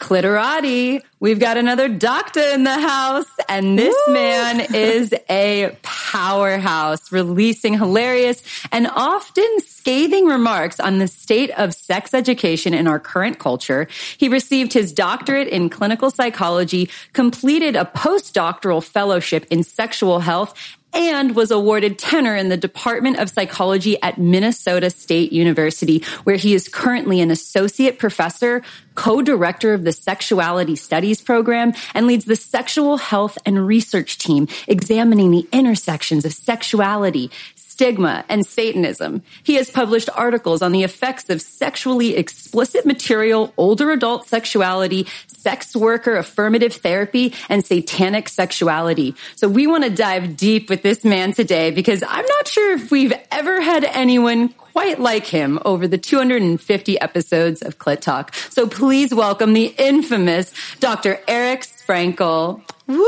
Clitorati, we've got another doctor in the house, and this man is a powerhouse, releasing hilarious and often scathing remarks on the state of sex education in our current culture. He received his doctorate in clinical psychology, completed a postdoctoral fellowship in sexual health, and was awarded tenure in the Department of Psychology at Minnesota State University, where he is currently an associate professor, co-director of the Sexuality Studies program, and leads the sexual health and research team, examining the intersections of sexuality, stigma, and Satanism. He has published articles on the effects of sexually explicit material, older adult sexuality, sex worker affirmative therapy, and satanic sexuality. So we want to dive deep with this man today, because I'm not sure if we've ever had anyone quite like him over the 250 episodes of Clit Talk. So please welcome the infamous Dr. Eric Sprankle. Woo!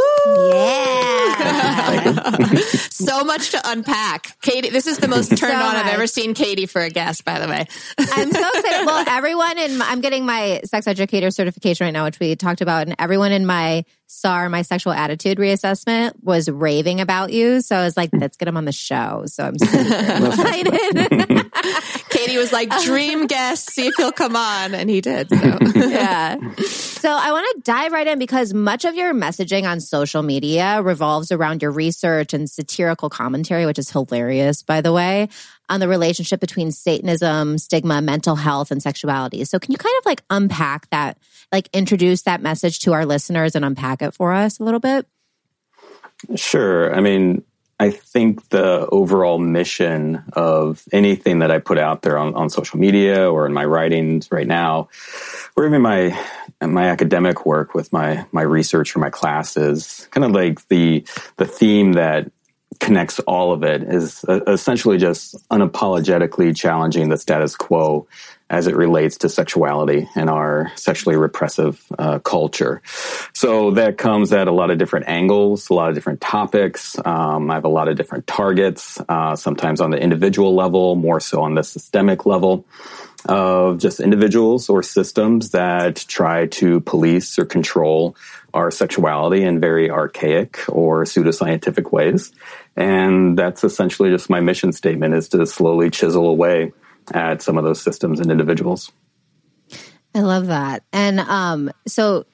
Yeah! So much to unpack. Katie, this is the most turned on I've ever seen Katie for a guest, by the way. I'm so excited. Well, everyone I'm getting my sex educator certification right now, which we talked about, and everyone in my SAR, my sexual attitude reassessment, was raving about you. So I was like, let's get him on the show. So I'm super excited. Katie was like, dream guest, see if he'll come on. And he did. So. Yeah. So I want to dive right in, because much of your messaging on social media revolves around your research and satirical commentary, which is hilarious, by the way, on the relationship between Satanism, stigma, mental health, and sexuality. So can you kind of like unpack that, like introduce that message to our listeners and unpack it for us a little bit? Sure. I mean, I think the overall mission of anything that I put out there on social media or in my writings right now, or even my academic work with my research or my classes, kind of like the theme that connects all of it is essentially just unapologetically challenging the status quo as it relates to sexuality and our sexually repressive culture. So that comes at a lot of different angles, a lot of different topics. I have a lot of different targets, sometimes on the individual level, more so on the systemic level of just individuals or systems that try to police or control our sexuality in very archaic or pseudoscientific ways. And that's essentially just my mission statement, is to slowly chisel away at some of those systems and individuals. I love that. And so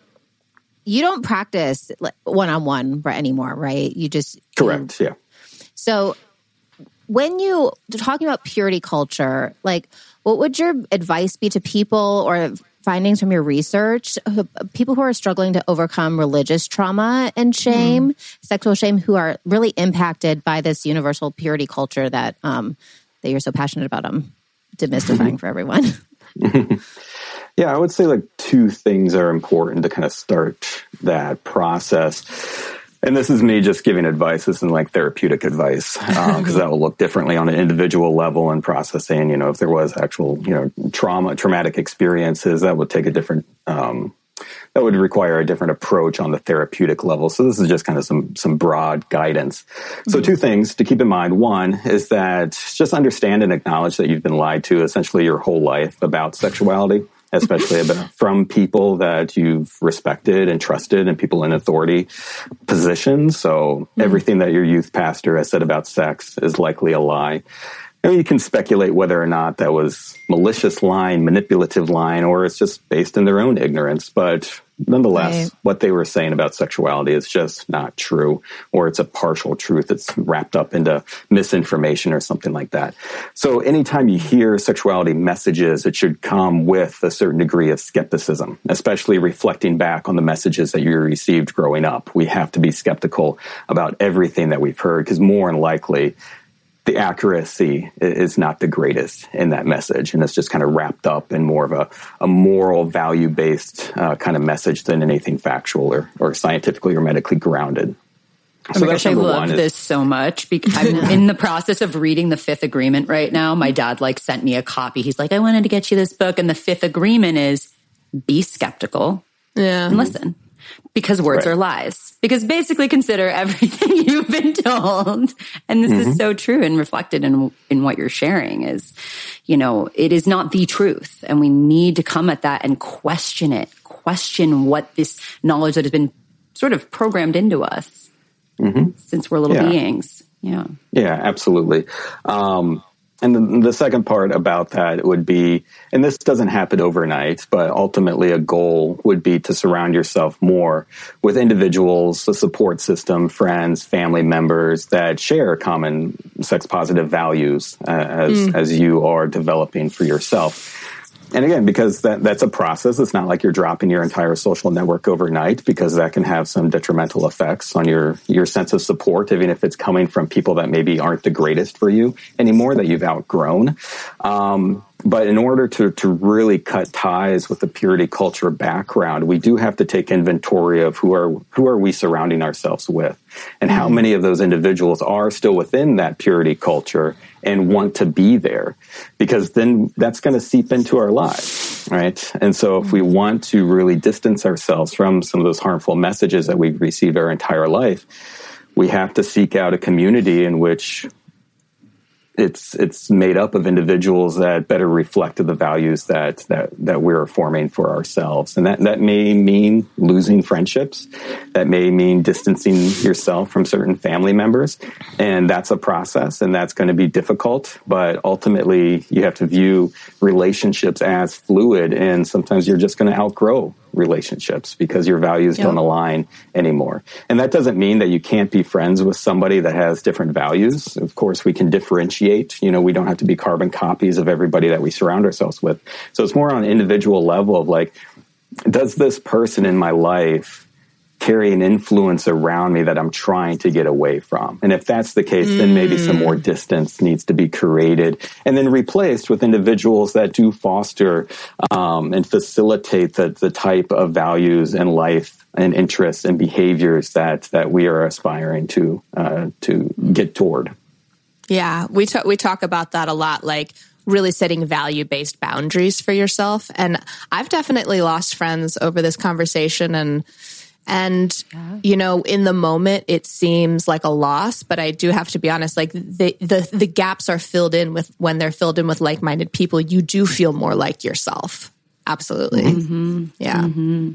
you don't practice one-on-one anymore, right? You just... Correct, yeah. So when you talking about purity culture, like what would your advice be to people or findings from your research, people who are struggling to overcome religious trauma and shame, sexual shame, who are really impacted by this universal purity culture that that you're so passionate about them? Demystifying for everyone. Yeah, I would say like two things are important to kind of start that process. And this is me just giving advice. This isn't like therapeutic advice, because that will look differently on an individual level and processing. You know, if there was actual, you know, traumatic experiences, that would take a different, that would require a different approach on the therapeutic level. So this is just kind of some broad guidance. So two things to keep in mind. One is that just understand and acknowledge that you've been lied to essentially your whole life about sexuality, especially from people that you've respected and trusted and people in authority positions. So everything that your youth pastor has said about sex is likely a lie. And you can speculate whether or not that was malicious lying, manipulative lying, or it's just based in their own ignorance. But nonetheless, what they were saying about sexuality is just not true, or it's a partial truth that's wrapped up into misinformation or something like that. So anytime you hear sexuality messages, it should come with a certain degree of skepticism, especially reflecting back on the messages that you received growing up. We have to be skeptical about everything that we've heard, because more than likely, the accuracy is not the greatest in that message. And it's just kind of wrapped up in more of a moral value-based kind of message than anything factual or scientifically or medically grounded. So I love this so much, because I'm in the process of reading The Fifth Agreement right now. My dad like sent me a copy. He's like, I wanted to get you this book. And The Fifth Agreement is be skeptical and listen. Because words are lies. Because basically consider everything you've been told. And this is so true and reflected in what you're sharing is, you know, it is not the truth. And we need to come at that and question it. question what this knowledge that has been sort of programmed into us since we're little beings. Yeah. Yeah, absolutely. And the second part about that would be, and this doesn't happen overnight, but ultimately a goal would be to surround yourself more with individuals, a support system, friends, family members that share common sex-positive values as you are developing for yourself. And again, because that's a process. It's not like you're dropping your entire social network overnight, because that can have some detrimental effects on your sense of support, even if it's coming from people that maybe aren't the greatest for you anymore, that you've outgrown. But in order to really cut ties with the purity culture background, we do have to take inventory of who are we surrounding ourselves with, and how many of those individuals are still within that purity culture and want to be there, because then that's going to seep into our lives, right? And so if we want to really distance ourselves from some of those harmful messages that we've received our entire life, we have to seek out a community in which it's made up of individuals that better reflect the values that we're forming for ourselves. And that may mean losing friendships. That may mean distancing yourself from certain family members. And that's a process, and that's going to be difficult. But ultimately, you have to view relationships as fluid. And sometimes you're just going to outgrow relationships because your values don't align anymore. And that doesn't mean that you can't be friends with somebody that has different values. Of course, we can differentiate. You know, we don't have to be carbon copies of everybody that we surround ourselves with. So it's more on an individual level of, like, does this person in my life carry an influence around me that I'm trying to get away from? And if that's the case, then maybe some more distance needs to be created and then replaced with individuals that do foster and facilitate the type of values and life and interests and behaviors that we are aspiring to get toward. Yeah, we talk about that a lot, like really setting value-based boundaries for yourself. And I've definitely lost friends over this conversation, and, you know, in the moment, it seems like a loss, but I do have to be honest, like the gaps are filled in with, when they're filled in with like-minded people, you do feel more like yourself. Absolutely. Mm-hmm. Yeah. Mm-hmm.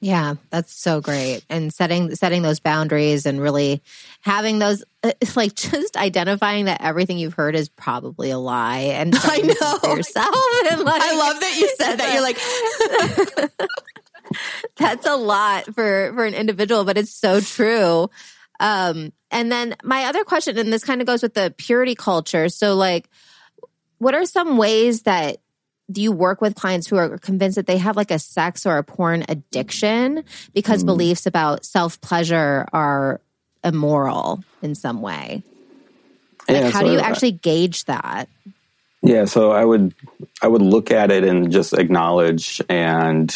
Yeah, that's so great. And setting those boundaries and really having those, like, just identifying that everything you've heard is probably a lie. And I know. For yourself. And, like, I love that you said that. You're like... That's a lot for an individual, but it's so true. And then my other question, and this kind of goes with the purity culture. So, like, what are some ways that you work with clients who are convinced that they have, like, a sex or a porn addiction because beliefs about self-pleasure are immoral in some way? Like, how do you actually gauge that? Yeah, so I would look at it and just acknowledge and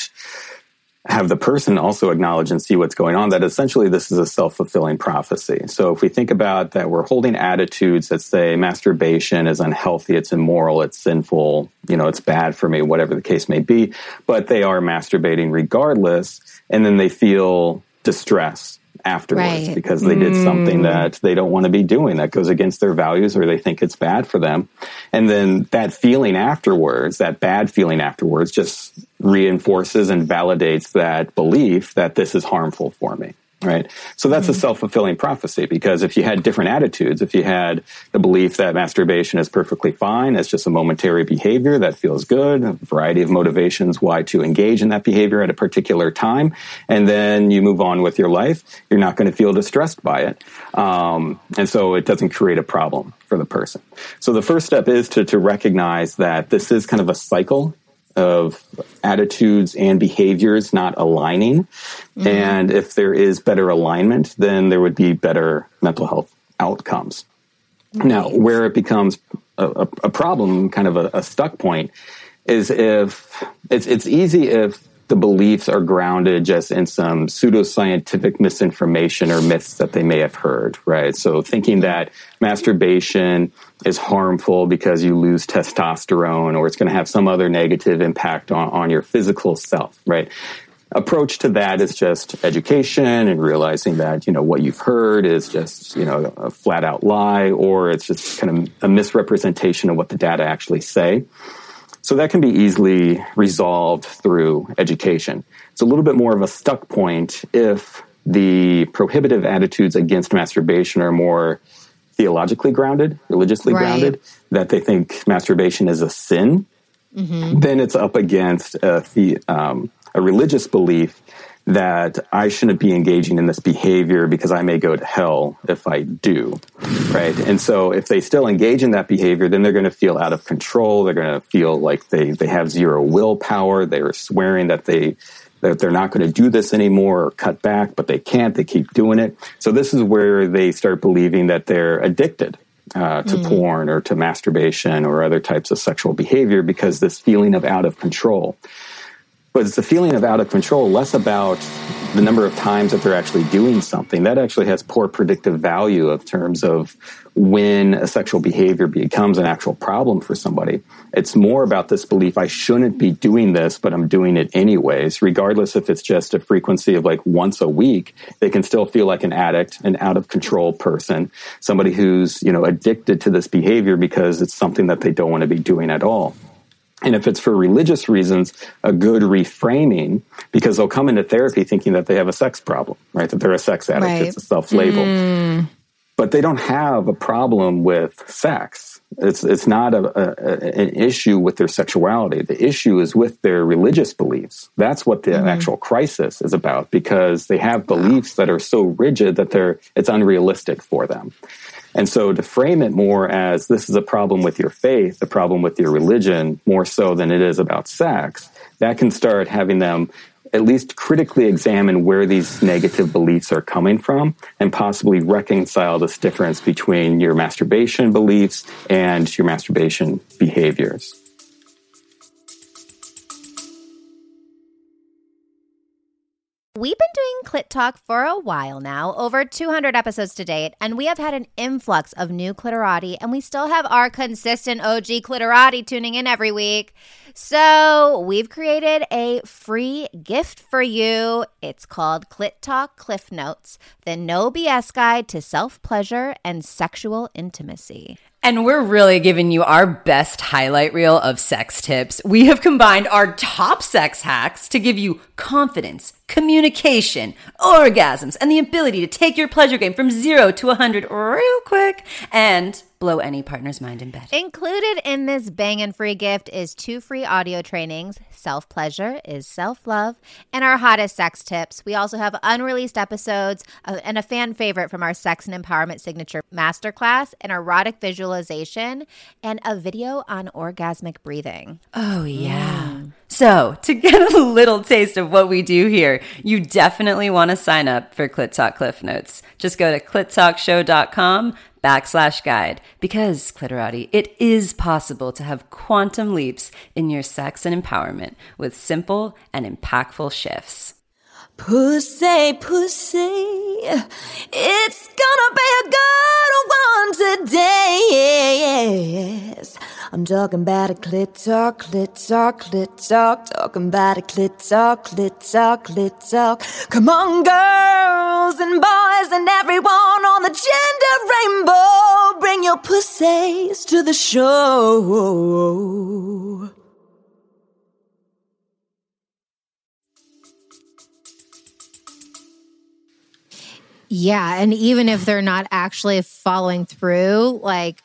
have the person also acknowledge and see what's going on, that essentially this is a self-fulfilling prophecy. So if we think about that, we're holding attitudes that say masturbation is unhealthy, it's immoral, it's sinful, you know, it's bad for me, whatever the case may be, but they are masturbating regardless, and then they feel distress afterwards because they did something that they don't want to be doing, that goes against their values, or they think it's bad for them. And then that feeling afterwards, that bad feeling afterwards, just reinforces and validates that belief that this is harmful for me, right? So that's a self-fulfilling prophecy, because if you had different attitudes, if you had the belief that masturbation is perfectly fine, it's just a momentary behavior that feels good, a variety of motivations why to engage in that behavior at a particular time, and then you move on with your life, you're not going to feel distressed by it. And so it doesn't create a problem for the person. So the first step is to recognize that this is kind of a cycle of attitudes and behaviors not aligning. And if there is better alignment, then there would be better mental health outcomes. Right. Now, where it becomes a problem, kind of a stuck point, is if it's easy if the beliefs are grounded just in some pseudoscientific misinformation or myths that they may have heard, right? So thinking that masturbation is harmful because you lose testosterone, or it's going to have some other negative impact on your physical self, right? Approach to that is just education and realizing that, you know, what you've heard is just, you know, a flat out lie, or it's just kind of a misrepresentation of what the data actually say. So that can be easily resolved through education. It's a little bit more of a stuck point if the prohibitive attitudes against masturbation are more theologically grounded, religiously grounded, that they think masturbation is a sin. Mm-hmm. Then it's up against a religious belief that I shouldn't be engaging in this behavior because I may go to hell if I do, right? And so if they still engage in that behavior, then they're going to feel out of control. They're going to feel like they have zero willpower. They are swearing that they're not going to do this anymore or cut back, but they can't. They keep doing it. So this is where they start believing that they're addicted to porn or to masturbation or other types of sexual behavior because this feeling of out of control. But it's the feeling of out of control, less about the number of times that they're actually doing something. That actually has poor predictive value in terms of when a sexual behavior becomes an actual problem for somebody. It's more about this belief, I shouldn't be doing this, but I'm doing it anyways. Regardless if it's just a frequency of like once a week, they can still feel like an addict, an out of control person, somebody who's, you know, addicted to this behavior because it's something that they don't want to be doing at all. And if it's for religious reasons, a good reframing, because they'll come into therapy thinking that they have a sex problem, right? That they're a sex addict. Right. It's a self-label. Mm. But they don't have a problem with sex. It's not an issue with their sexuality. The issue is with their religious beliefs. That's what the actual crisis is about, because they have beliefs that are so rigid that it's unrealistic for them. And so to frame it more as this is a problem with your faith, a problem with your religion, more so than it is about sex, that can start having them at least critically examine where these negative beliefs are coming from and possibly reconcile this difference between your masturbation beliefs and your masturbation behaviors. We've been doing Clit Talk for a while now, over 200 episodes to date, and we have had an influx of new clitorati, and we still have our consistent OG clitorati tuning in every week. So we've created a free gift for you. It's called Clit Talk Cliff Notes, the no BS guide to self-pleasure and sexual intimacy. And we're really giving you our best highlight reel of sex tips. We have combined our top sex hacks to give you confidence, communication, orgasms, and the ability to take your pleasure game from 0 to 100 real quick and blow any partner's mind in bed. Included in this bangin' free gift is 2 free audio trainings, Self-Pleasure is Self-Love, and our hottest sex tips. We also have unreleased episodes and a fan favorite from our Sex and Empowerment Signature Masterclass, an erotic visualization, and a video on orgasmic breathing. Oh, yeah. Mm. So to get a little taste of what we do here, you definitely want to sign up for Clit Talk Cliff Notes. Just go to clittalkshow.com/guide, because clitorati, it is possible to have quantum leaps in your sex and empowerment with simple and impactful shifts. Pussy, pussy, it's gonna be a good one today, yes. I'm talking about a clit talk, clit talk, clit talk, talking about a clit talk, clit talk, clit talk. Come on, girls and boys and everyone on the gender rainbow, bring your pussies to the show. Yeah, and even if they're not actually following through, like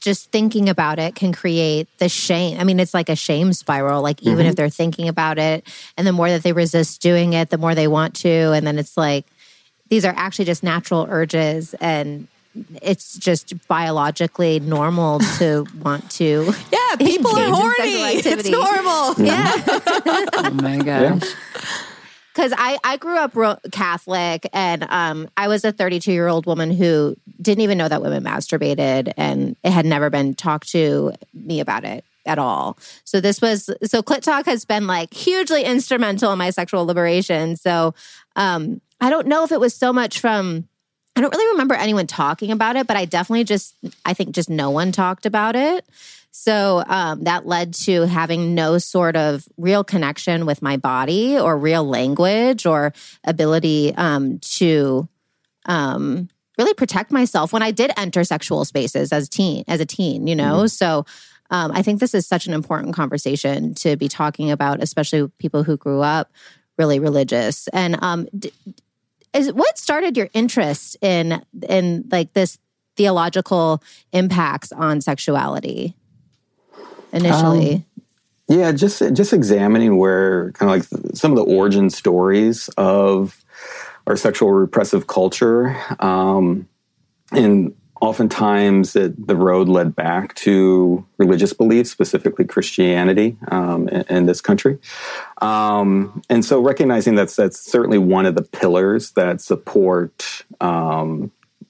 just thinking about it can create the shame. I mean, it's like a shame spiral. Like even if they're thinking about it, and the more that they resist doing it, the more they want to. And then it's like, these are actually just natural urges, and it's just biologically normal to want to. Yeah, people are horny. It's normal. Yeah. Oh my gosh. Yeah. Because I grew up Catholic, and I was a 32-year-old woman who didn't even know that women masturbated, and it had never been talked to me about it at all. So Clit Talk has been like hugely instrumental in my sexual liberation. So I don't know if it was so much from, I don't really remember anyone talking about it, but I definitely I think no one talked about it. So that led to having no sort of real connection with my body or real language or ability to really protect myself when I did enter sexual spaces as a teen, you know? Mm-hmm. So I think this is such an important conversation to be talking about, especially with people who grew up really religious. And what started your interest in like this theological impacts on sexuality initially? Yeah, just examining where kind of like some of the origin stories of our sexual repressive culture, and oftentimes the road led back to religious beliefs, specifically Christianity, in this country. And so recognizing that's certainly one of the pillars that support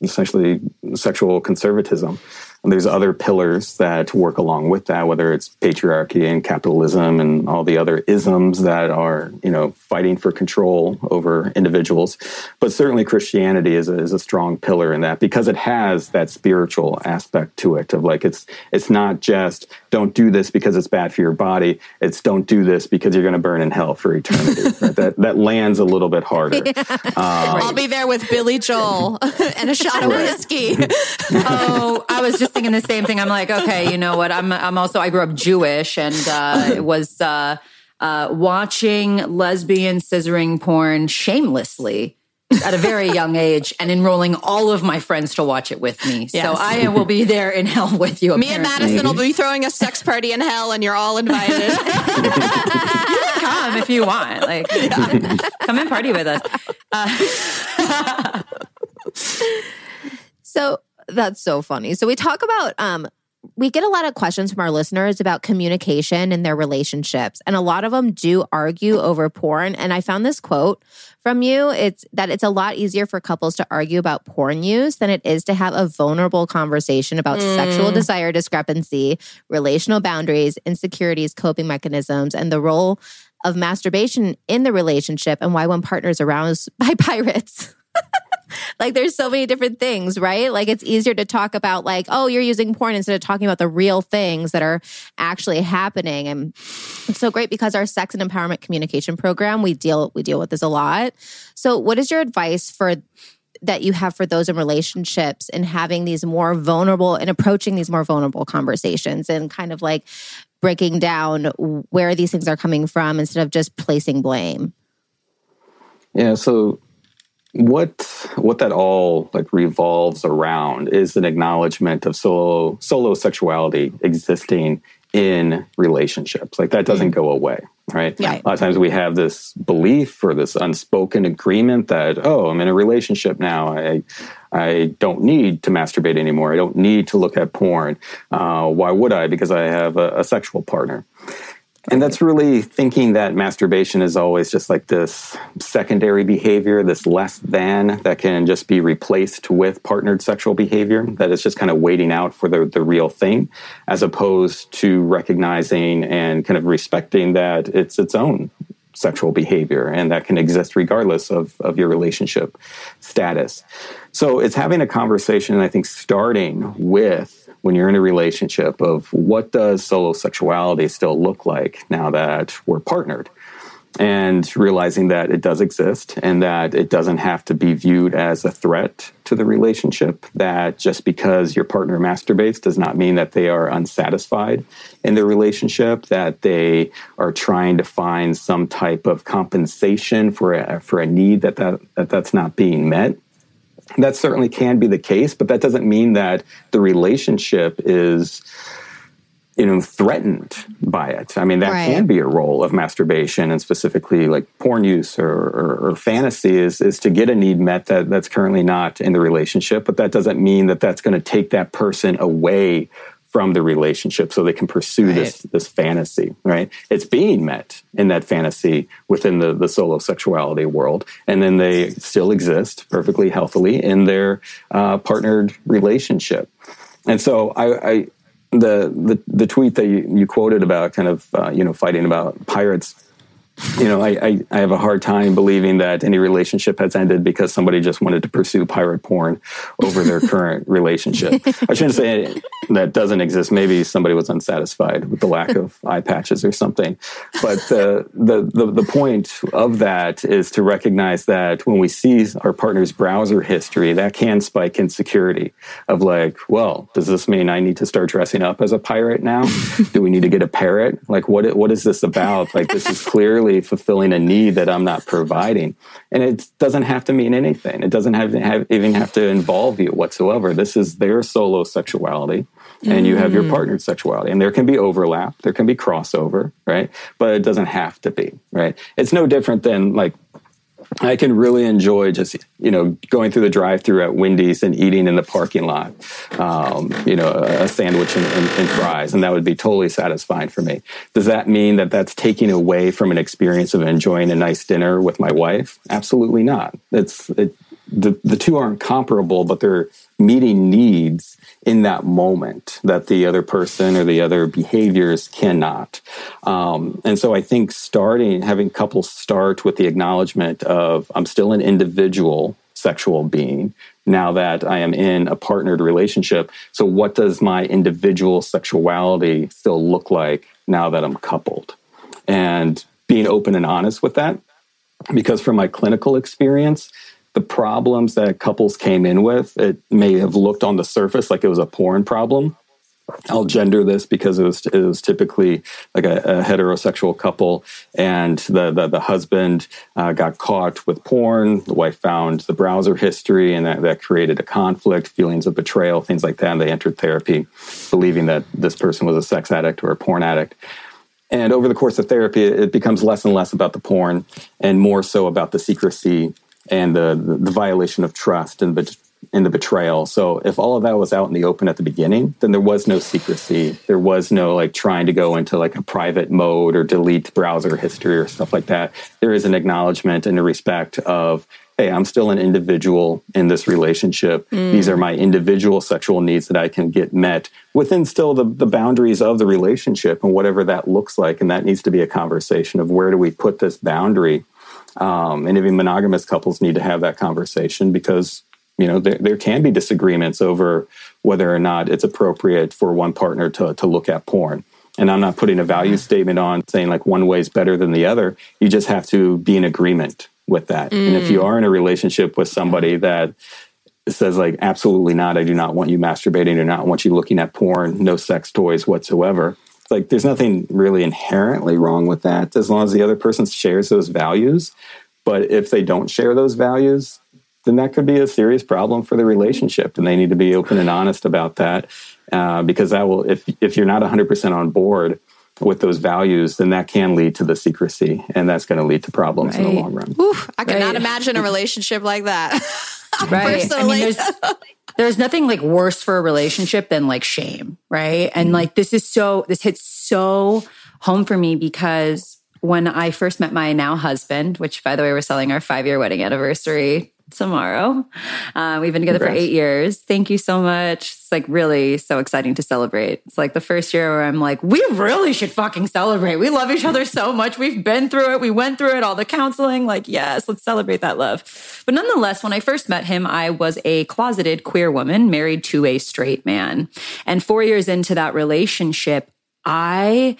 essentially sexual conservatism. And there's other pillars that work along with that, whether it's patriarchy and capitalism and all the other isms that are, fighting for control over individuals. But certainly Christianity is a strong pillar in that, because it has that spiritual aspect to it of like, it's not just don't do this because it's bad for your body. It's don't do this because you're going to burn in hell for eternity. Right? That lands a little bit harder. Yeah. I'll be there with Billy Joel and a shot of whiskey. Oh, I was just thinking the same thing. I'm like, okay, you know what? I'm also, I grew up Jewish, and it was watching lesbian scissoring porn shamelessly at a very young age, and enrolling all of my friends to watch it with me. Yes. So I will be there in hell with you. Apparently. Me and Madison will be throwing a sex party in hell, and you're all invited. You can come if you want. Like, yeah. Come and party with us. So. That's so funny. So we talk about, we get a lot of questions from our listeners about communication and their relationships. And a lot of them do argue over porn. And I found this quote from you. It's that it's a lot easier for couples to argue about porn use than it is to have a vulnerable conversation about sexual desire discrepancy, relational boundaries, insecurities, coping mechanisms, and the role of masturbation in the relationship, and why one partner is aroused by pirates. Like, there's so many different things, right? Like, it's easier to talk about like, oh, you're using porn, instead of talking about the real things that are actually happening. And it's so great because our sex and empowerment communication program, we deal with this a lot. So what is your advice that you have for those in relationships and having these more vulnerable and approaching these more vulnerable conversations and kind of like breaking down where these things are coming from instead of just placing blame? Yeah. So what that all like revolves around is an acknowledgement of solo sexuality existing in relationships. Like, that doesn't go away, right? Yeah. A lot of times we have this belief or this unspoken agreement that, oh, I'm in a relationship now. I don't need to masturbate anymore. I don't need to look at porn. Why would I? Because I have a sexual partner. And that's really thinking that masturbation is always just like this secondary behavior, this less than that can just be replaced with partnered sexual behavior, that is just kind of waiting out for the real thing, as opposed to recognizing and kind of respecting that it's its own sexual behavior and that can exist regardless of your relationship status. So it's having a conversation, and I think starting with when you're in a relationship of what does solo sexuality still look like now that we're partnered, and realizing that it does exist and that it doesn't have to be viewed as a threat to the relationship, that just because your partner masturbates does not mean that they are unsatisfied in their relationship, that they are trying to find some type of compensation for a need that's not being met. That certainly can be the case, but that doesn't mean that the relationship is, threatened by it. I mean, that right. can be a role of masturbation, and specifically like porn use or fantasy is to get a need met that's currently not in the relationship, but that doesn't mean that that's going to take that person away from the relationship so they can pursue right. this fantasy, right? It's being met in that fantasy within the solo sexuality world. And then they still exist perfectly healthily in their partnered relationship. And so I the tweet that you quoted about kind of, fighting about pirates, you know, I have a hard time believing that any relationship has ended because somebody just wanted to pursue pirate porn over their current relationship. I shouldn't say that doesn't exist. Maybe somebody was unsatisfied with the lack of eye patches or something. But the point of that is to recognize that when we see our partner's browser history, that can spike insecurity of like, well, does this mean I need to start dressing up as a pirate now? Do we need to get a parrot? Like, what is this about? Like, this is clearly fulfilling a need that I'm not providing. And it doesn't have to mean anything. It doesn't even have to involve you whatsoever. This is their solo sexuality, and you have your partner's sexuality. And there can be overlap. There can be crossover, right? But it doesn't have to be, right? It's no different than, like, I can really enjoy just, you know, going through the drive-thru at Wendy's and eating in the parking lot, you know, a sandwich and fries, and that would be totally satisfying for me. Does that mean that that's taking away from an experience of enjoying a nice dinner with my wife? Absolutely not. The two aren't comparable, but they're meeting needs in that moment that the other person or the other behaviors cannot. And so I think having couples start with the acknowledgement of I'm still an individual sexual being now that I am in a partnered relationship. So what does my individual sexuality still look like now that I'm coupled? And being open and honest with that, because from my clinical experience, the problems that couples came in with, it may have looked on the surface like it was a porn problem. I'll gender this because it was typically like a heterosexual couple, and the husband got caught with porn. The wife found the browser history, and that created a conflict, feelings of betrayal, things like that. And they entered therapy believing that this person was a sex addict or a porn addict. And over the course of therapy, it becomes less and less about the porn and more so about the secrecy and the violation of trust and the betrayal. So if all of that was out in the open at the beginning, then there was no secrecy. There was no like trying to go into like a private mode or delete browser history or stuff like that. There is an acknowledgement and a respect of, hey, I'm still an individual in this relationship. These are my individual sexual needs that I can get met within still the boundaries of the relationship and whatever that looks like. And that needs to be a conversation of where do we put this boundary. And even monogamous couples need to have that conversation because, you know, there can be disagreements over whether or not it's appropriate for one partner to look at porn. And I'm not putting a value statement on saying like one way is better than the other. You just have to be in agreement with that. And if you are in a relationship with somebody that says like, absolutely not, I do not want you masturbating or not want you looking at porn, no sex toys whatsoever. Like, there's nothing really inherently wrong with that as long as the other person shares those values. But if they don't share those values, then that could be a serious problem for the relationship. And they need to be open and honest about that because that will, if you're not 100% on board with those values, then that can lead to the secrecy, and that's going to lead to problems in the long run. Oof, I cannot imagine a relationship like that. Right. Personally. I mean, there's nothing like worse for a relationship than like shame, right? And like this hits so home for me because when I first met my now husband, which by the way, we're selling our 5-year wedding anniversary tomorrow. We've been together for 8 years. Thank you so much. It's like really so exciting to celebrate. It's like the first year where I'm like, we really should fucking celebrate. We love each other so much. We've been through it. We went through it, all the counseling. Like, yes, let's celebrate that love. But nonetheless, when I first met him, I was a closeted queer woman married to a straight man. And 4 years into that relationship, I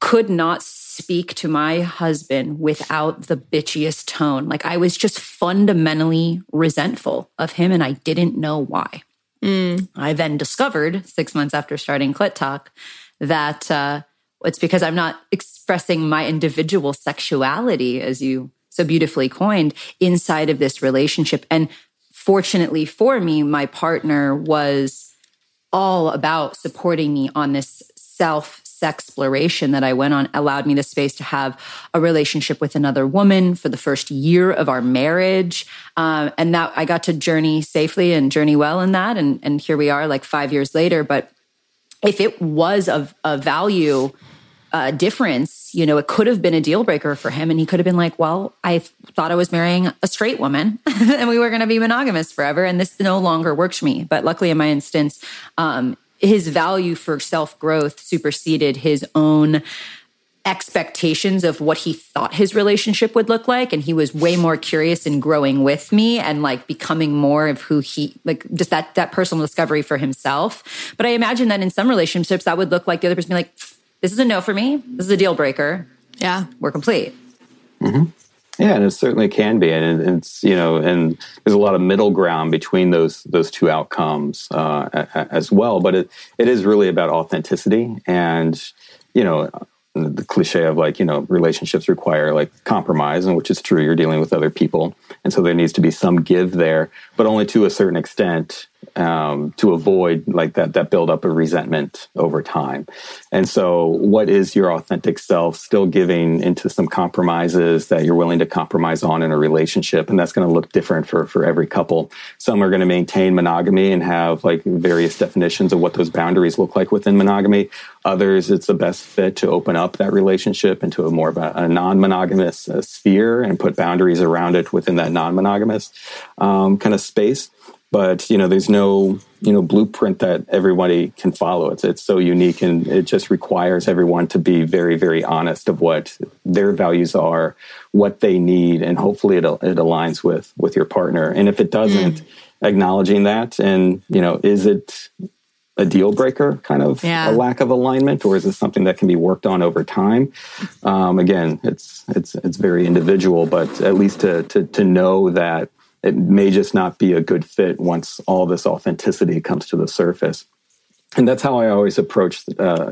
could not speak to my husband without the bitchiest tone. Like I was just fundamentally resentful of him and I didn't know why. I then discovered 6 months after starting Clit Talk that it's because I'm not expressing my individual sexuality, as you so beautifully coined, inside of this relationship. And fortunately for me, my partner was all about supporting me on this self-exploration that I went on, allowed me the space to have a relationship with another woman for the first year of our marriage. And that I got to journey safely and journey well in that. And here we are like 5 years later. But if it was a value difference, you know, it could have been a deal breaker for him. And he could have been like, well, I thought I was marrying a straight woman and we were going to be monogamous forever. And this no longer works for me. But luckily in my instance, his value for self-growth superseded his own expectations of what he thought his relationship would look like. And he was way more curious in growing with me and like becoming more of who he, like just that personal discovery for himself. But I imagine that in some relationships, that would look like the other person being like, this is a no for me. This is a deal breaker. Yeah. We're complete. Mm-hmm. Yeah. And it certainly can be. And it's, you know, and there's a lot of middle ground between those two outcomes as well. But it is really about authenticity and, you know, the cliche of like, you know, relationships require like compromise, and which is true. You're dealing with other people. And so there needs to be some give there, but only to a certain extent to avoid like that buildup of resentment over time. And so what is your authentic self, still giving into some compromises that you're willing to compromise on in a relationship? And that's going to look different for every couple. Some are going to maintain monogamy and have like various definitions of what those boundaries look like within monogamy. Others, it's the best fit to open up that relationship into a more of a non-monogamous sphere and put boundaries around it within that non-monogamous kind of space. But, you know, there's no, you know, blueprint that everybody can follow. It's so unique, and it just requires everyone to be very, very honest of what their values are, what they need, and hopefully it aligns with your partner. And if it doesn't, acknowledging that and, you know, is it a deal breaker, kind of a lack of alignment, or is this something that can be worked on over time? Again, it's very individual, but at least to know that it may just not be a good fit once all this authenticity comes to the surface. And that's how I always approach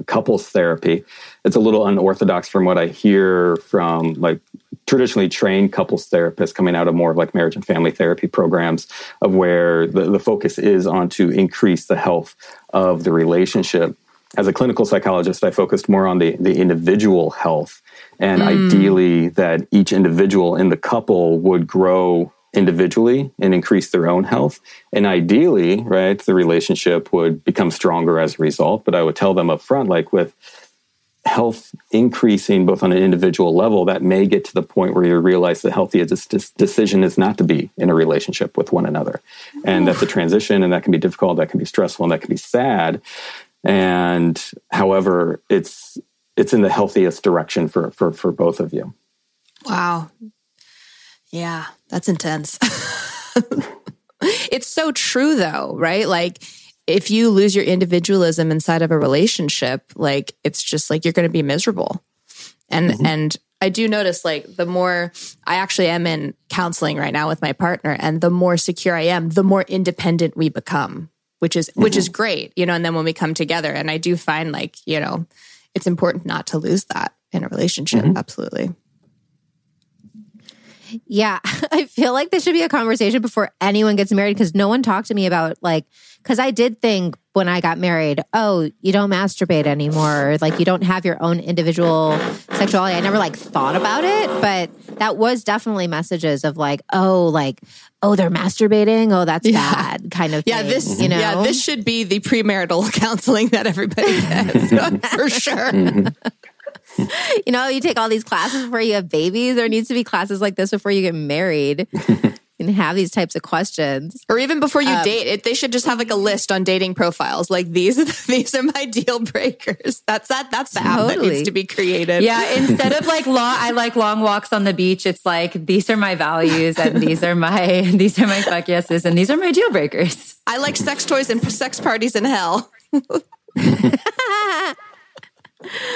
couples therapy. It's a little unorthodox from what I hear from like traditionally trained couples therapists coming out of more of like marriage and family therapy programs, of where the focus is on to increase the health of the relationship. As a clinical psychologist, I focused more on the individual health, and ideally that each individual in the couple would grow individually and increase their own health. And ideally, right, the relationship would become stronger as a result. But I would tell them up front, like with health increasing both on an individual level, that may get to the point where you realize the healthiest decision is not to be in a relationship with one another. And that's a transition, and that can be difficult, that can be stressful, and that can be sad. And however, it's in the healthiest direction for both of you. Wow. Yeah, that's intense. It's so true though, right? Like if you lose your individualism inside of a relationship, like it's just like you're going to be miserable. And I do notice like the more I actually am in counseling right now with my partner, and the more secure I am, the more independent we become, which is great, you know, and then when we come together, and I do find like, you know, it's important not to lose that in a relationship. Mm-hmm. Absolutely. Yeah, I feel like this should be a conversation before anyone gets married, because no one talked to me about like, because I did think when I got married, oh, you don't masturbate anymore. Like you don't have your own individual sexuality. I never like thought about it, but that was definitely messages of like, oh, they're masturbating. Oh, that's bad kind of thing. This, you know? Yeah, this should be the premarital counseling that everybody gets for sure. You know, you take all these classes before you have babies. There needs to be classes like this before you get married and have these types of questions. Or even before you date. They should just have like a list on dating profiles. Like these are my deal breakers. That's the app that needs to be created. Yeah, instead of like I like long walks on the beach, it's like these are my values and these are my fuck yeses and these are my deal breakers. I like sex toys and sex parties in hell.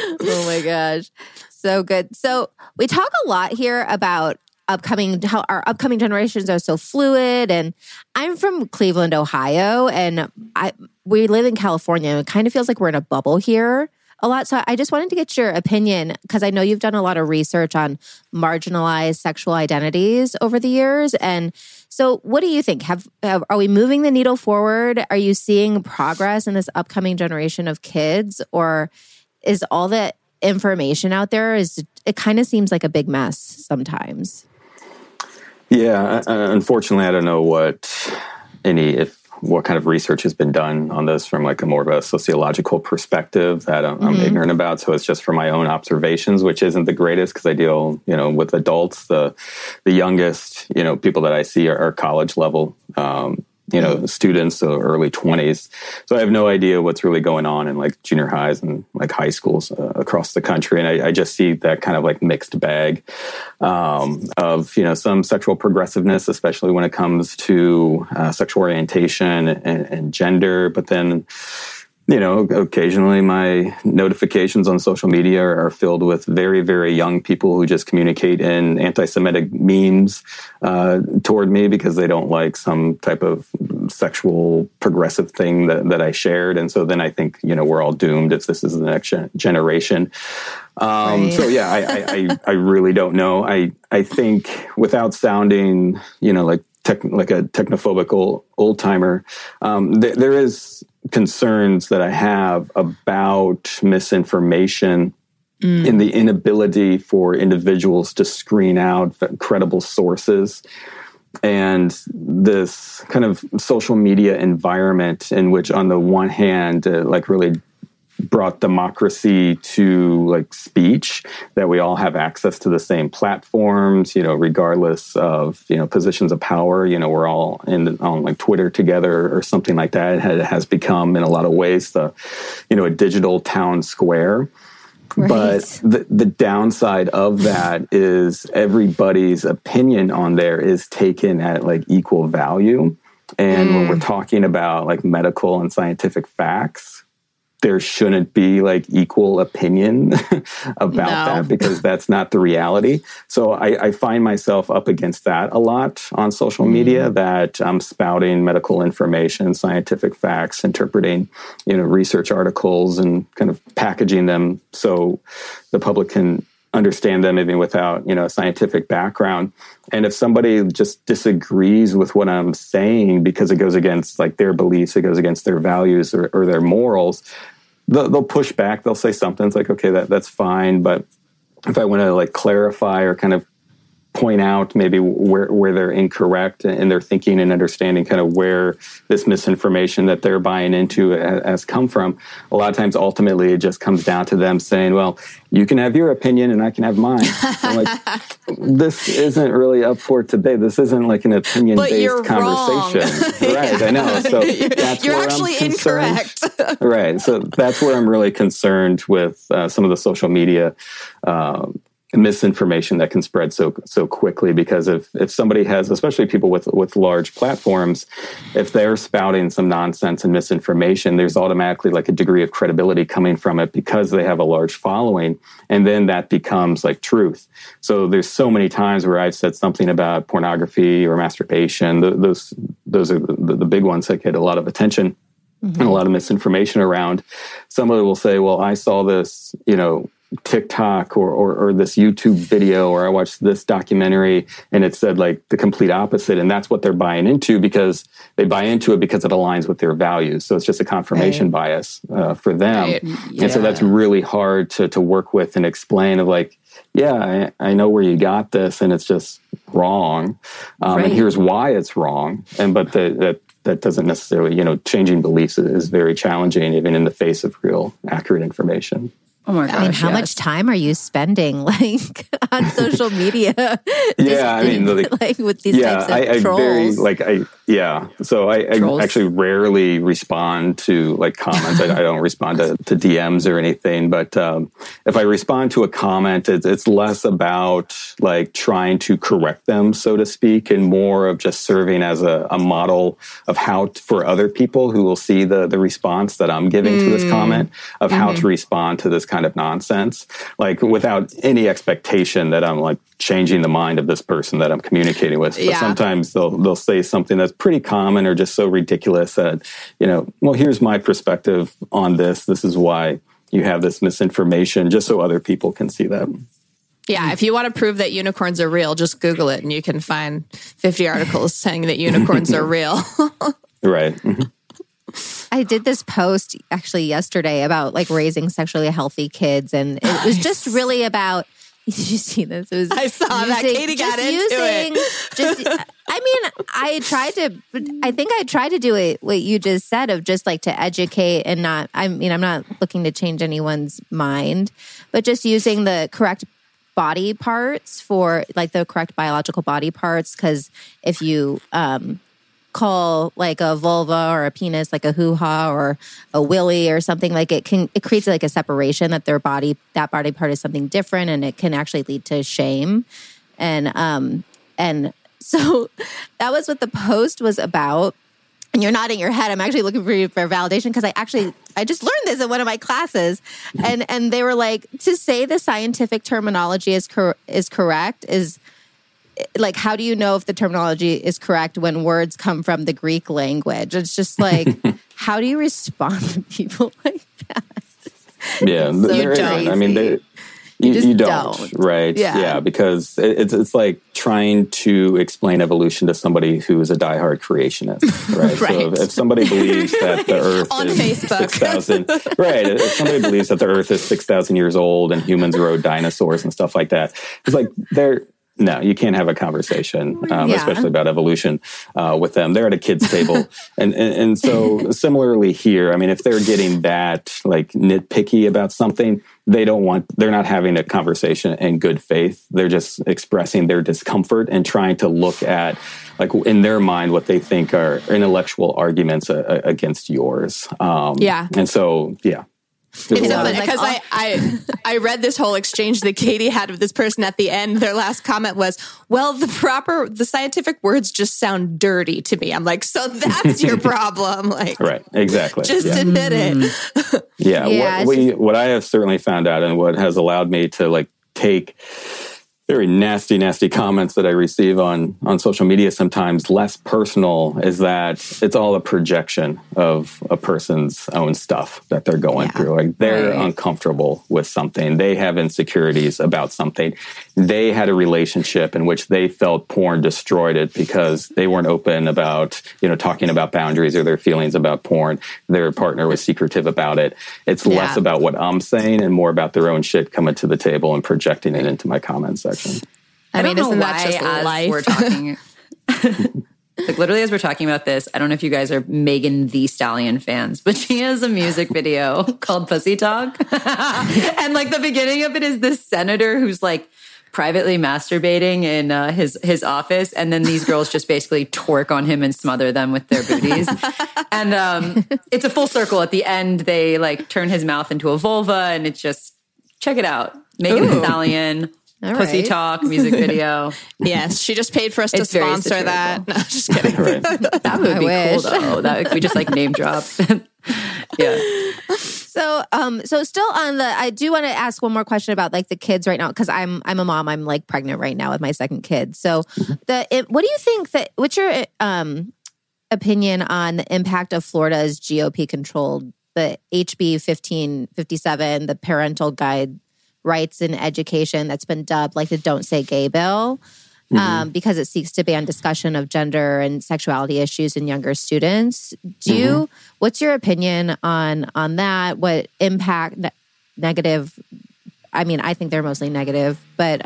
Oh my gosh. So good. So we talk a lot here about how our upcoming generations are so fluid. And I'm from Cleveland, Ohio, and we live in California. It kind of feels like we're in a bubble here a lot. So I just wanted to get your opinion, because I know you've done a lot of research on marginalized sexual identities over the years. And so what do you think? Are we moving the needle forward? Are you seeing progress in this upcoming generation of kids? Or is all that information out there, it kind of seems like a big mess sometimes? Yeah, unfortunately, I don't know what kind of research has been done on this from like a more of a sociological perspective that I'm ignorant about. So it's just from my own observations, which isn't the greatest, because I deal, you know, with adults. The youngest, you know, people that I see are college level you know, students, so early 20s. So I have no idea what's really going on in like junior highs and like high schools across the country. And I just see that kind of like mixed bag of, you know, some sexual progressiveness, especially when it comes to sexual orientation and gender. But then, you know, occasionally my notifications on social media are filled with very, very young people who just communicate in anti-Semitic memes toward me because they don't like some type of sexual progressive thing that I shared. And so then I think, you know, we're all doomed if this is the next generation. Right. So yeah, I really don't know. I think without sounding, you know, like a technophobic old timer, there is concerns that I have about misinformation and the inability for individuals to screen out credible sources. And this kind of social media environment in which, on the one hand, like really brought democracy to like speech, that we all have access to the same platforms, you know, regardless of, you know, positions of power. You know, we're all on like Twitter together or something like that. It has become in a lot of ways the, you know, a digital town square. Right. But the downside of that is everybody's opinion on there is taken at like equal value. And when we're talking about like medical and scientific facts, there shouldn't be like equal opinion about that, because that's not the reality. So I find myself up against that a lot on social media, that I'm spouting medical information, scientific facts, interpreting, you know, research articles and kind of packaging them so the public can understand them even without, you know, a scientific background. And if somebody just disagrees with what I'm saying because it goes against like their beliefs, it goes against their values or their morals, they'll push back. They'll say something. It's like, okay, that's fine. But if I want to like clarify or kind of point out maybe where they're incorrect in their thinking and understanding, kind of where this misinformation that they're buying into has come from. A lot of times, ultimately, it just comes down to them saying, well, you can have your opinion and I can have mine. I'm like, this isn't really up for today. This isn't like an opinion-based conversation. Right, I know. So that's you're where actually I'm incorrect. Right, so that's where I'm really concerned with some of the social media misinformation that can spread so quickly, because if somebody has, especially people with large platforms, if they're spouting some nonsense and misinformation, there's automatically like a degree of credibility coming from it because they have a large following, and then that becomes like truth. So there's so many times where I've said something about pornography or masturbation. Those are the big ones that get a lot of attention and a lot of misinformation around. Somebody will say, well, I saw this, you know, TikTok or this YouTube video, or I watched this documentary and it said like the complete opposite. And that's what they're buying into, because they buy into it because it aligns with their values. So it's just a confirmation bias for them. Right. Yeah. And so that's really hard to work with and explain of like, yeah, I know where you got this and it's just wrong. And here's why it's wrong. And but that doesn't necessarily, you know, changing beliefs is very challenging, even in the face of real accurate information. Oh my gosh, I mean, how much time are you spending, like, on social media? I mean, like with these types of trolls. So I actually rarely respond to like comments. I don't respond to DMs or anything. But if I respond to a comment, it's less about like trying to correct them, so to speak, and more of just serving as a model of how for other people who will see the response that I'm giving to this comment of how to respond to this comment. Kind of nonsense, like without any expectation that I'm like changing the mind of this person that I'm communicating with. But sometimes they'll say something that's pretty common or just so ridiculous that, you know, well, here's my perspective on this. This is why you have this misinformation, just so other people can see that. Yeah, if you want to prove that unicorns are real, just Google it and you can find 50 articles saying that unicorns are real. Right. I did this post actually yesterday about like raising sexually healthy kids, and it was just really about. Did you see this? It was I saw that Katie got into it. I think I tried to do it what you just said of just like to educate and not. I mean, I'm not looking to change anyone's mind, but just using the correct body parts for like the correct biological body parts, because if you call like a vulva or a penis like a hoo-ha or a willy or something, like it creates like a separation that their body, that body part is something different, and it can actually lead to shame. And so that was what the post was about. And you're nodding your head. I'm actually looking for you for validation because I just learned this in one of my classes, and they were like, to say the scientific terminology is correct is like, how do you know if the terminology is correct when words come from the Greek language? It's just like, how do you respond to people like that? Yeah, so you don't. I mean, you don't, right? Yeah, because it's like trying to explain evolution to somebody who is a diehard creationist, right? Right. So if somebody believes that the Earth on is Facebook 6,000, right? If somebody believes that the Earth is 6,000 years old and humans rode dinosaurs and stuff like that, it's like no, you can't have a conversation, especially about evolution, with them. They're at a kid's table. and so similarly here, I mean, if they're getting that like nitpicky about something, they're not having a conversation in good faith. They're just expressing their discomfort and trying to look at, like, in their mind, what they think are intellectual arguments against yours. And so, yeah. It's so funny because I read this whole exchange that Katie had with this person at the end. Their last comment was, well, the scientific words just sound dirty to me. I'm like, so that's your problem. Like, right, exactly. Just admit it. Yeah, what I have certainly found out and what has allowed me to like take very nasty, nasty comments that I receive on social media, sometimes less personal, is that it's all a projection of a person's own stuff that they're going through. Like, they're uncomfortable with something. They have insecurities about something. They had a relationship in which they felt porn destroyed it because they weren't open about, talking about boundaries or their feelings about porn. Their partner was secretive about it. It's less about what I'm saying and more about their own shit coming to the table and projecting it into my comments. I mean, isn't that just life? We're talking, like, literally as we're talking about this, I don't know if you guys are Megan Thee Stallion fans, but she has a music video called Pussy Talk. And like the beginning of it is this senator who's like privately masturbating in his office. And then these girls just basically twerk on him and smother them with their booties. And it's a full circle. At the end, they like turn his mouth into a vulva, and it's just, check it out. Megan Thee Stallion. All Pussy right. Talk music video. Yes, she just paid for us to sponsor that. No, just kidding. Right. That would be cool though. That we just like name drop. Yeah. So still on the, I do want to ask one more question about like the kids right now, because I'm a mom. I'm like pregnant right now with my second kid. So what do you think that? What's your opinion on the impact of Florida's GOP controlled the HB 1557, the parental guide? Rights in education that's been dubbed like the Don't Say Gay bill, because it seeks to ban discussion of gender and sexuality issues in younger students. What's your opinion on that? What impact, negative? I mean, I think they're mostly negative, but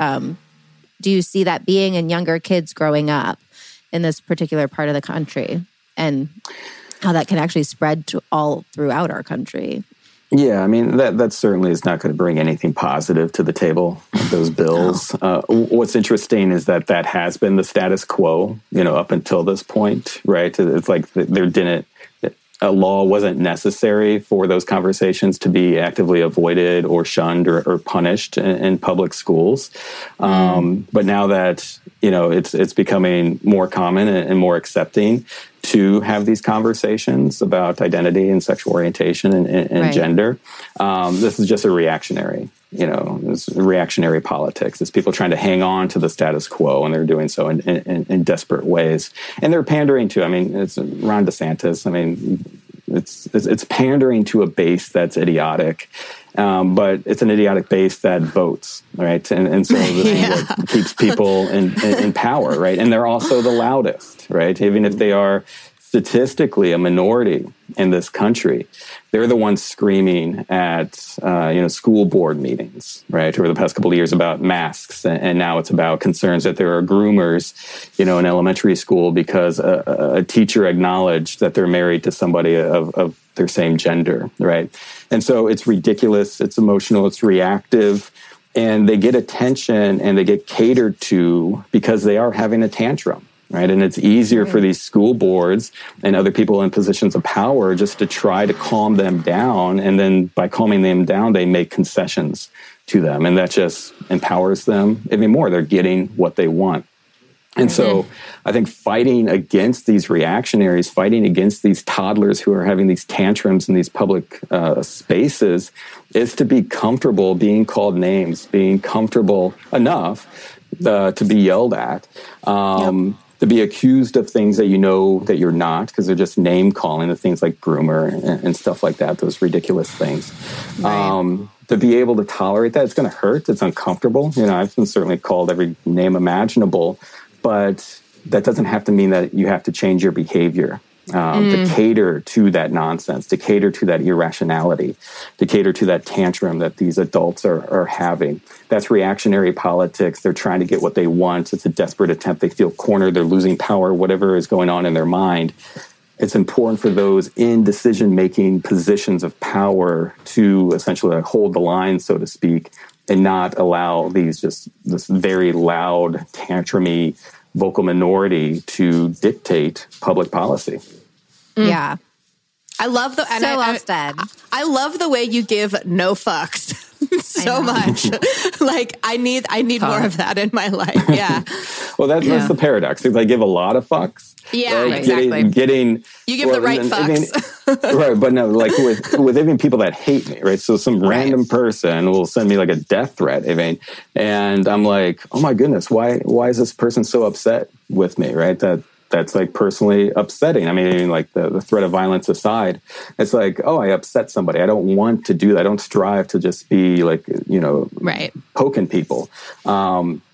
do you see that being in younger kids growing up in this particular part of the country, and how that can actually spread to all throughout our country? Yeah, I mean, that certainly is not going to bring anything positive to the table, those bills. No. What's interesting is that has been the status quo, up until this point, right? It's like a law wasn't necessary for those conversations to be actively avoided or shunned or punished in public schools. But now that, it's becoming more common and more accepting to have these conversations about identity and sexual orientation and right. gender, this is just a reactionary. It's reactionary politics. It's people trying to hang on to the status quo, and they're doing so in desperate ways. And they're pandering to, I mean, it's Ron DeSantis. I mean, it's pandering to a base that's idiotic, but it's an idiotic base that votes, right? And so this is what keeps people in power, right? And they're also the loudest, right? Even if they are statistically a minority in this country, they're the ones screaming at school board meetings, right, over the past couple of years about masks, and now it's about concerns that there are groomers, in elementary school because a teacher acknowledged that they're married to somebody of their same gender, right? And so it's ridiculous, it's emotional, it's reactive, and they get attention and they get catered to because they are having a tantrum. right? And it's easier for these school boards and other people in positions of power just to try to calm them down. And then by calming them down, they make concessions to them. And that just empowers them even more. They're getting what they want. And so I think fighting against these reactionaries, fighting against these toddlers who are having these tantrums in these public spaces is to be comfortable being called names, being comfortable enough to be yelled at, to be accused of things that you know that you're not, because they're just name calling the things like groomer and stuff like that, those ridiculous things. To be able to tolerate that, it's going to hurt. It's uncomfortable. You know, I've been certainly called every name imaginable. But that doesn't have to mean that you have to change your behavior to cater to that nonsense, to cater to that irrationality, to cater to that tantrum that these adults are having. That's reactionary politics. They're trying to get what they want. It's a desperate attempt. They feel cornered. They're losing power, whatever is going on in their mind. It's important for those in decision-making positions of power to essentially hold the line, so to speak, and not allow these this very loud, tantrumy, vocal minority to dictate public policy. Yeah, I love the and so well said. I love the way you give no fucks so much. Like I need more of that in my life. Yeah. Well, that's the paradox. Because I give a lot of fucks. Yeah, right? Exactly. You give the right fucks. Right, but no, like with even people that hate me, right? So some random person will send me like a death threat, and I'm like, oh my goodness, why is this person so upset with me, right? That's like personally upsetting. I mean, like the threat of violence aside, it's like, oh, I upset somebody. I don't want to do that. I don't strive to just be like, you know, poking people.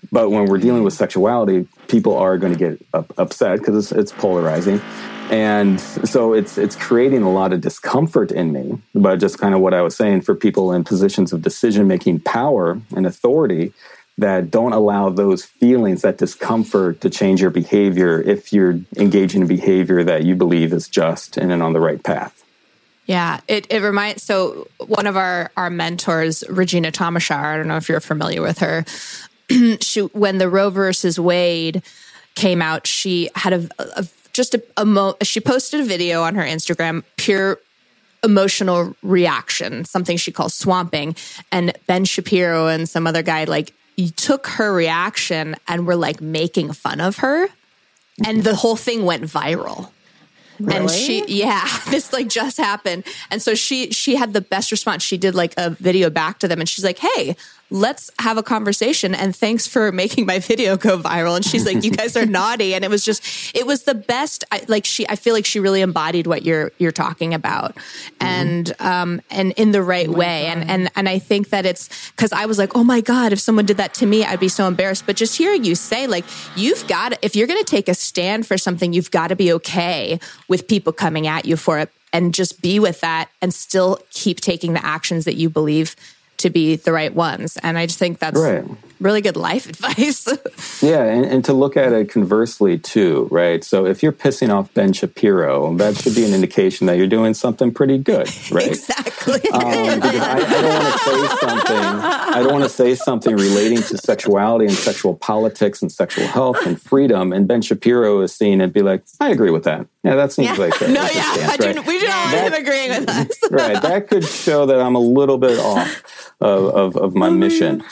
But when we're dealing with sexuality, people are going to get upset because it's polarizing. And so it's creating a lot of discomfort in me, but just kind of what I was saying for people in positions of decision-making power and authority that don't allow those feelings, that discomfort, to change your behavior if you're engaging in behavior that you believe is just and on the right path. Yeah, it reminds, so one of our mentors, Regina Tomashar, I don't know if you're familiar with her, she, when the Roe vs. Wade came out, she had she posted a video on her Instagram, pure emotional reaction, something she calls swamping, and Ben Shapiro and some other guy you took her reaction and were making fun of her, and the whole thing went viral. Really? And this just happened. And so she had the best response. She did a video back to them and she's like, hey, let's have a conversation. And thanks for making my video go viral. And she's like, you guys are naughty. And it was the best. I feel like she really embodied what you're talking about and in the right way. God. And I think that it's because I was like, oh my God, if someone did that to me, I'd be so embarrassed. But just hearing you say you've got to, if you're going to take a stand for something, you've got to be okay with people coming at you for it, and just be with that and still keep taking the actions that you believe to be the right ones. And I just think that's really good life advice. Yeah, and to look at it conversely too, right? So if you're pissing off Ben Shapiro, that should be an indication that you're doing something pretty good, right? Exactly. Because I don't want to say something relating to sexuality and sexual politics and sexual health and freedom, and Ben Shapiro is seen and be like, I agree with that. Yeah, that seems like that. No, yeah, stance, I do, right? We don't always agreeing with us. Right, that could show that I'm a little bit off of my mission.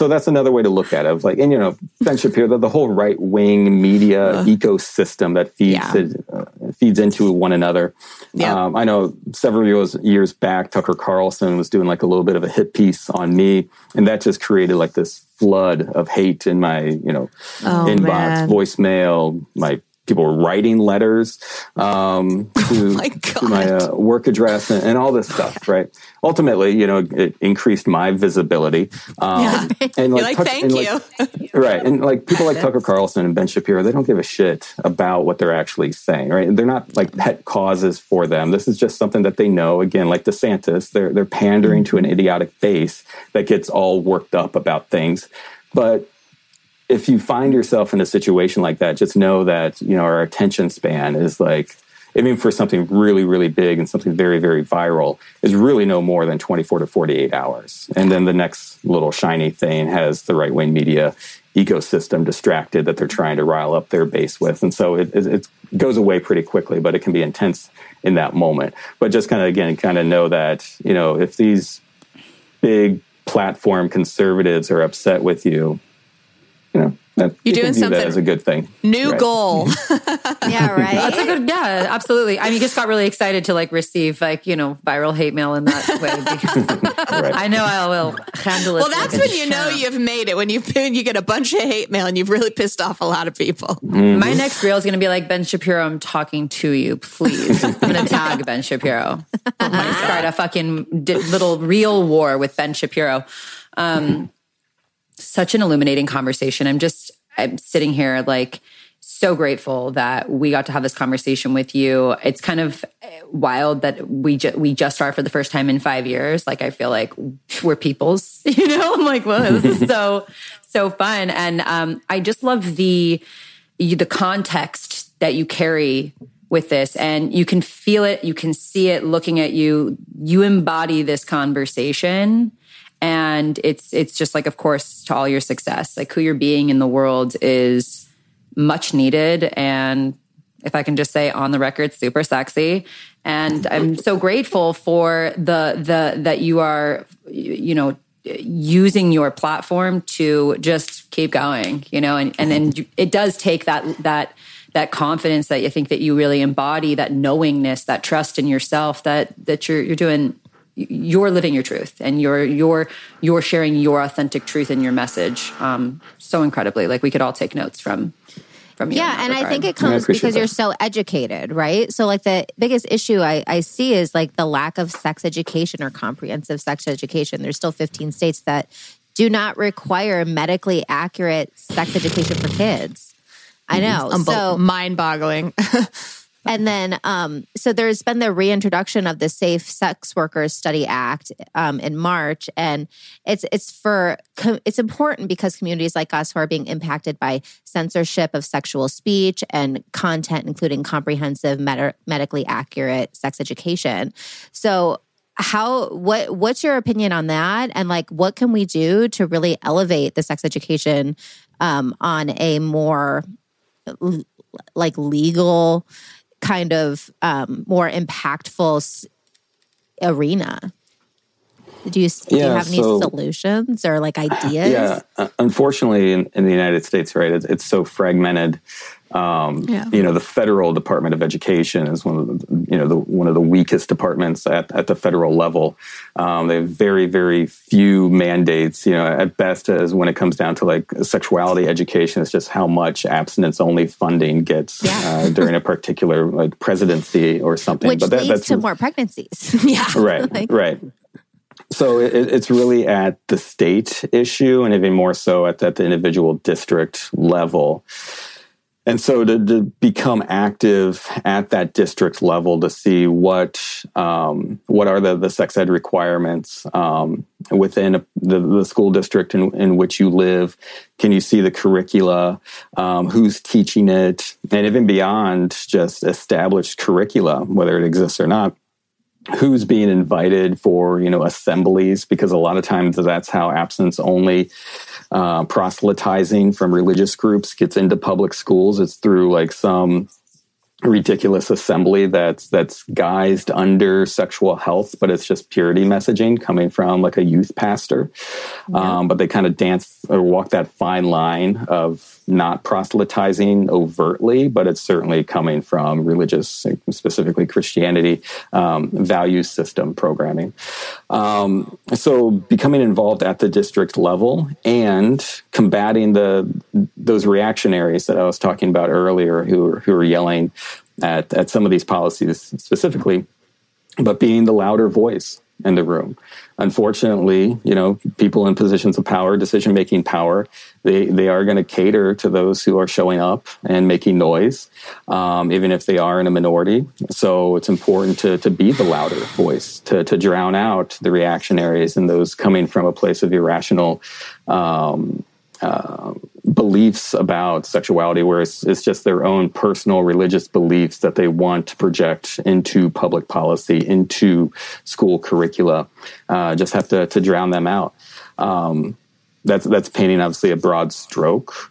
So that's another way to look at it. Ben Shapiro, the whole right-wing media ecosystem that feeds into one another. Yeah. I know several years back, Tucker Carlson was doing a little bit of a hit piece on me, and that just created this flood of hate in my inbox, voicemail, people were writing letters to my work address and all this stuff, right? Ultimately, it increased my visibility. And thank you. Right. And people like Tucker Carlson and Ben Shapiro, they don't give a shit about what they're actually saying, right? They're not pet causes for them. This is just something that they know. Again, like DeSantis, they're pandering to an idiotic base that gets all worked up about things. But if you find yourself in a situation like that, just know that, our attention span is even for something really, really big and something very, very viral is really no more than 24 to 48 hours. And then the next little shiny thing has the right-wing media ecosystem distracted that they're trying to rile up their base with. And so it goes away pretty quickly, but it can be intense in that moment. But just kind of know that, you know, if these big platform conservatives are upset with you, you know, you're doing something that is a good thing. New goal. Yeah, right. That's a good. Yeah, absolutely. I mean, just got really excited to like receive like, you know, viral hate mail in that way. Right. I know I will handle it. Well, that's when you know you've made it. When you get a bunch of hate mail and you've really pissed off a lot of people. Mm-hmm. My next reel is going to be like, Ben Shapiro, I'm talking to you. Please, I'm going to tag Ben Shapiro. I'm going to start a fucking little real war with Ben Shapiro. Such an illuminating conversation. I'm sitting here like so grateful that we got to have this conversation with you. It's kind of wild that we just are for the first time in 5 years. Like, I feel like we're peoples, you know? I'm like, whoa, this is so fun. And I just love the context that you carry with this, and you can feel it, you can see it looking at you. You embody this conversation. And it's just like, of course, to all your success, like who you're being in the world is much needed. And if I can just say on the record, super sexy. And I'm so grateful for the that you are, you know, using your platform to just keep going, you know, and then it does take that confidence that you think that you really embody, that knowingness, that trust in yourself, that you're doing. You're living your truth, and you're sharing your authentic truth in your message. So incredibly, like we could all take notes from you. Yeah, and regard. I think it comes because you're so educated, right? So like the biggest issue I see is like the lack of sex education or comprehensive sex education. There's still 15 states that do not require medically accurate sex education for kids. I know, so mind-boggling. And then, so there's been the reintroduction of the Safe Sex Workers Study Act in March, and it's important because communities like us who are being impacted by censorship of sexual speech and content, including comprehensive medically accurate sex education. So, what's your opinion on that? And like, what can we do to really elevate the sex education on a more like legal kind of more impactful arena? Do you have any solutions or like ideas? Yeah, unfortunately in the United States, right, it's so fragmented. You know, the federal Department of Education is one of the weakest departments at the federal level. They have very, very few mandates, you know, at best as when it comes down to like sexuality education, it's just how much abstinence only funding gets during a particular like presidency or something. Which but leads to more pregnancies. Yeah. Right. Right. So it's really at the state issue and even more so at the individual district level. And so to become active at that district level to see what are the sex ed requirements within the school district in which you live. Can you see the curricula? Who's teaching it? And even beyond just established curricula, whether it exists or not. Who's being invited for, you know, assemblies, because a lot of times that's how abstinence only proselytizing from religious groups gets into public schools. It's through like some ridiculous assembly that's guised under sexual health, but it's just purity messaging coming from like a youth pastor. But they kind of dance or walk that fine line of not proselytizing overtly, but it's certainly coming from religious, specifically Christianity, value system programming. So becoming involved at the district level and combating those reactionaries that I was talking about earlier who are yelling at some of these policies specifically, but being the louder voice in the room. Unfortunately, you know, people in positions of power, decision-making power, they are going to cater to those who are showing up and making noise, even if they are in a minority. So it's important to be the louder voice, to drown out the reactionaries and those coming from a place of irrational beliefs about sexuality, where it's just their own personal religious beliefs that they want to project into public policy, into school curricula. Just have to drown them out. that's painting obviously a broad stroke.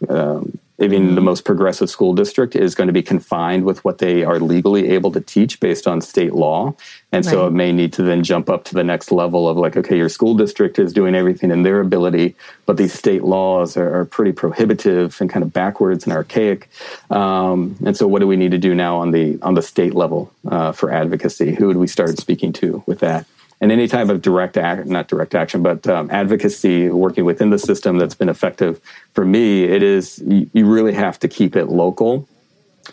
Even the most progressive school district is going to be confined with what they are legally able to teach based on state law. And so it may need to then jump up to the next level of like, okay, your school district is doing everything in their ability, but these state laws are pretty prohibitive and kind of backwards and archaic. And so what do we need to do now on the state level for advocacy? Who would we start speaking to with that? And any type of advocacy working within the system that's been effective for me, it is, you really have to keep it local.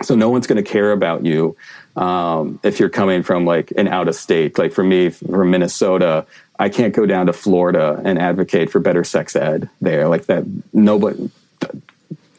So no one's going to care about you if you're coming from like an out of state. Like for me, from Minnesota, I can't go down to Florida and advocate for better sex ed there. Like that, nobody...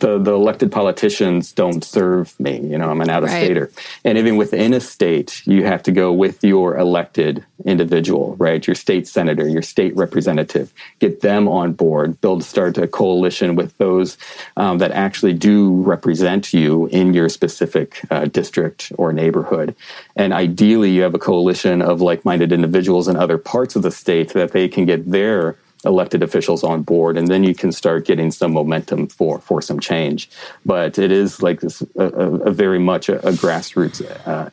The elected politicians don't serve me, you know, I'm an out-of-stater. Right. And even within a state, you have to go with your elected individual, right? Your state senator, your state representative, get them on board, start a coalition with those that actually do represent you in your specific district or neighborhood. And ideally, you have a coalition of like-minded individuals in other parts of the state that they can get their elected officials on board, and then you can start getting some momentum for some change. But it is like this a very much a grassroots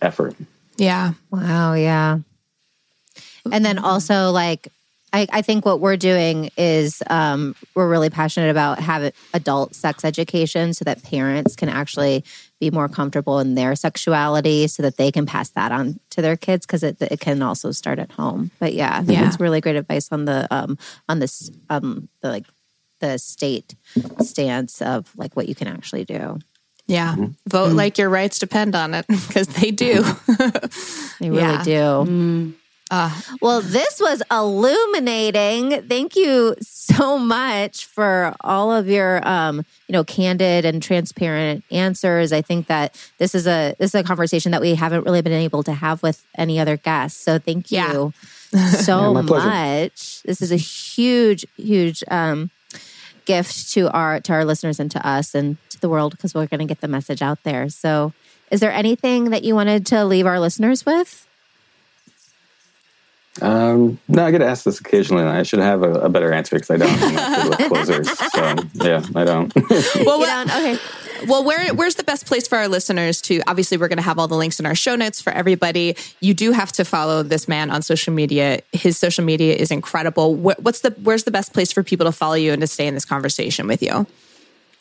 effort. Yeah. Wow. Yeah. And then also, like, I think what we're doing is we're really passionate about having adult sex education so that parents can actually be more comfortable in their sexuality so that they can pass that on to their kids, because it can also start at home. But yeah, it's really great advice on the state stance of like what you can actually do. Yeah, vote like your rights depend on it, because they do. They really do. Mm. Well, this was illuminating. Thank you so much for all of your, candid and transparent answers. I think that this is a conversation that we haven't really been able to have with any other guests. So thank you so much. This is a huge, huge gift to our listeners and to us and to the world, because we're going to get the message out there. So, is there anything that you wanted to leave our listeners with? No, I get asked this occasionally, and I should have a better answer, because I don't. I'm not good with closers, so yeah, I don't. Well, okay. Well, where's the best place for our listeners to? Obviously, we're going to have all the links in our show notes for everybody. You do have to follow this man on social media. His social media is incredible. Where's the best place for people to follow you and to stay in this conversation with you?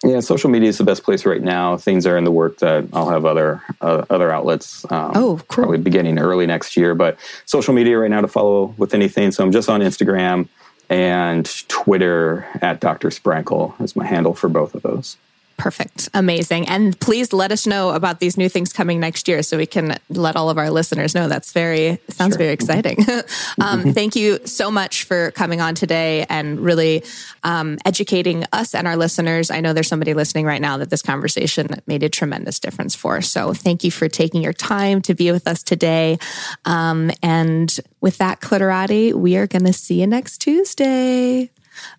Yeah, social media is the best place right now. Things are in the work that I'll have other outlets cool. Probably beginning early next year. But social media right now to follow with anything. So I'm just on Instagram and Twitter at Dr. Sprankle is my handle for both of those. Perfect. Amazing. And please let us know about these new things coming next year so we can let all of our listeners know. Sounds very exciting. Thank you so much for coming on today and really educating us and our listeners. I know there's somebody listening right now that this conversation made a tremendous difference for. So thank you for taking your time to be with us today. And with that, Clitorati, we are going to see you next Tuesday.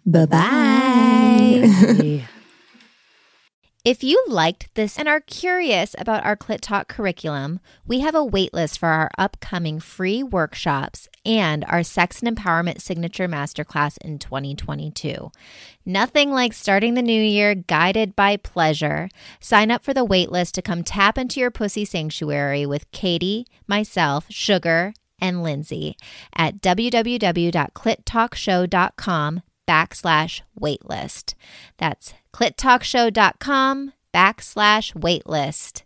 Bye-bye. If you liked this and are curious about our Clit Talk curriculum, we have a waitlist for our upcoming free workshops and our Sex and Empowerment Signature Masterclass in 2022. Nothing like starting the new year guided by pleasure. Sign up for the waitlist to come tap into your pussy sanctuary with Katie, myself, Sugar, and Lindsay at www.clittalkshow.com/waitlist. That's clittalkshow.com/waitlist.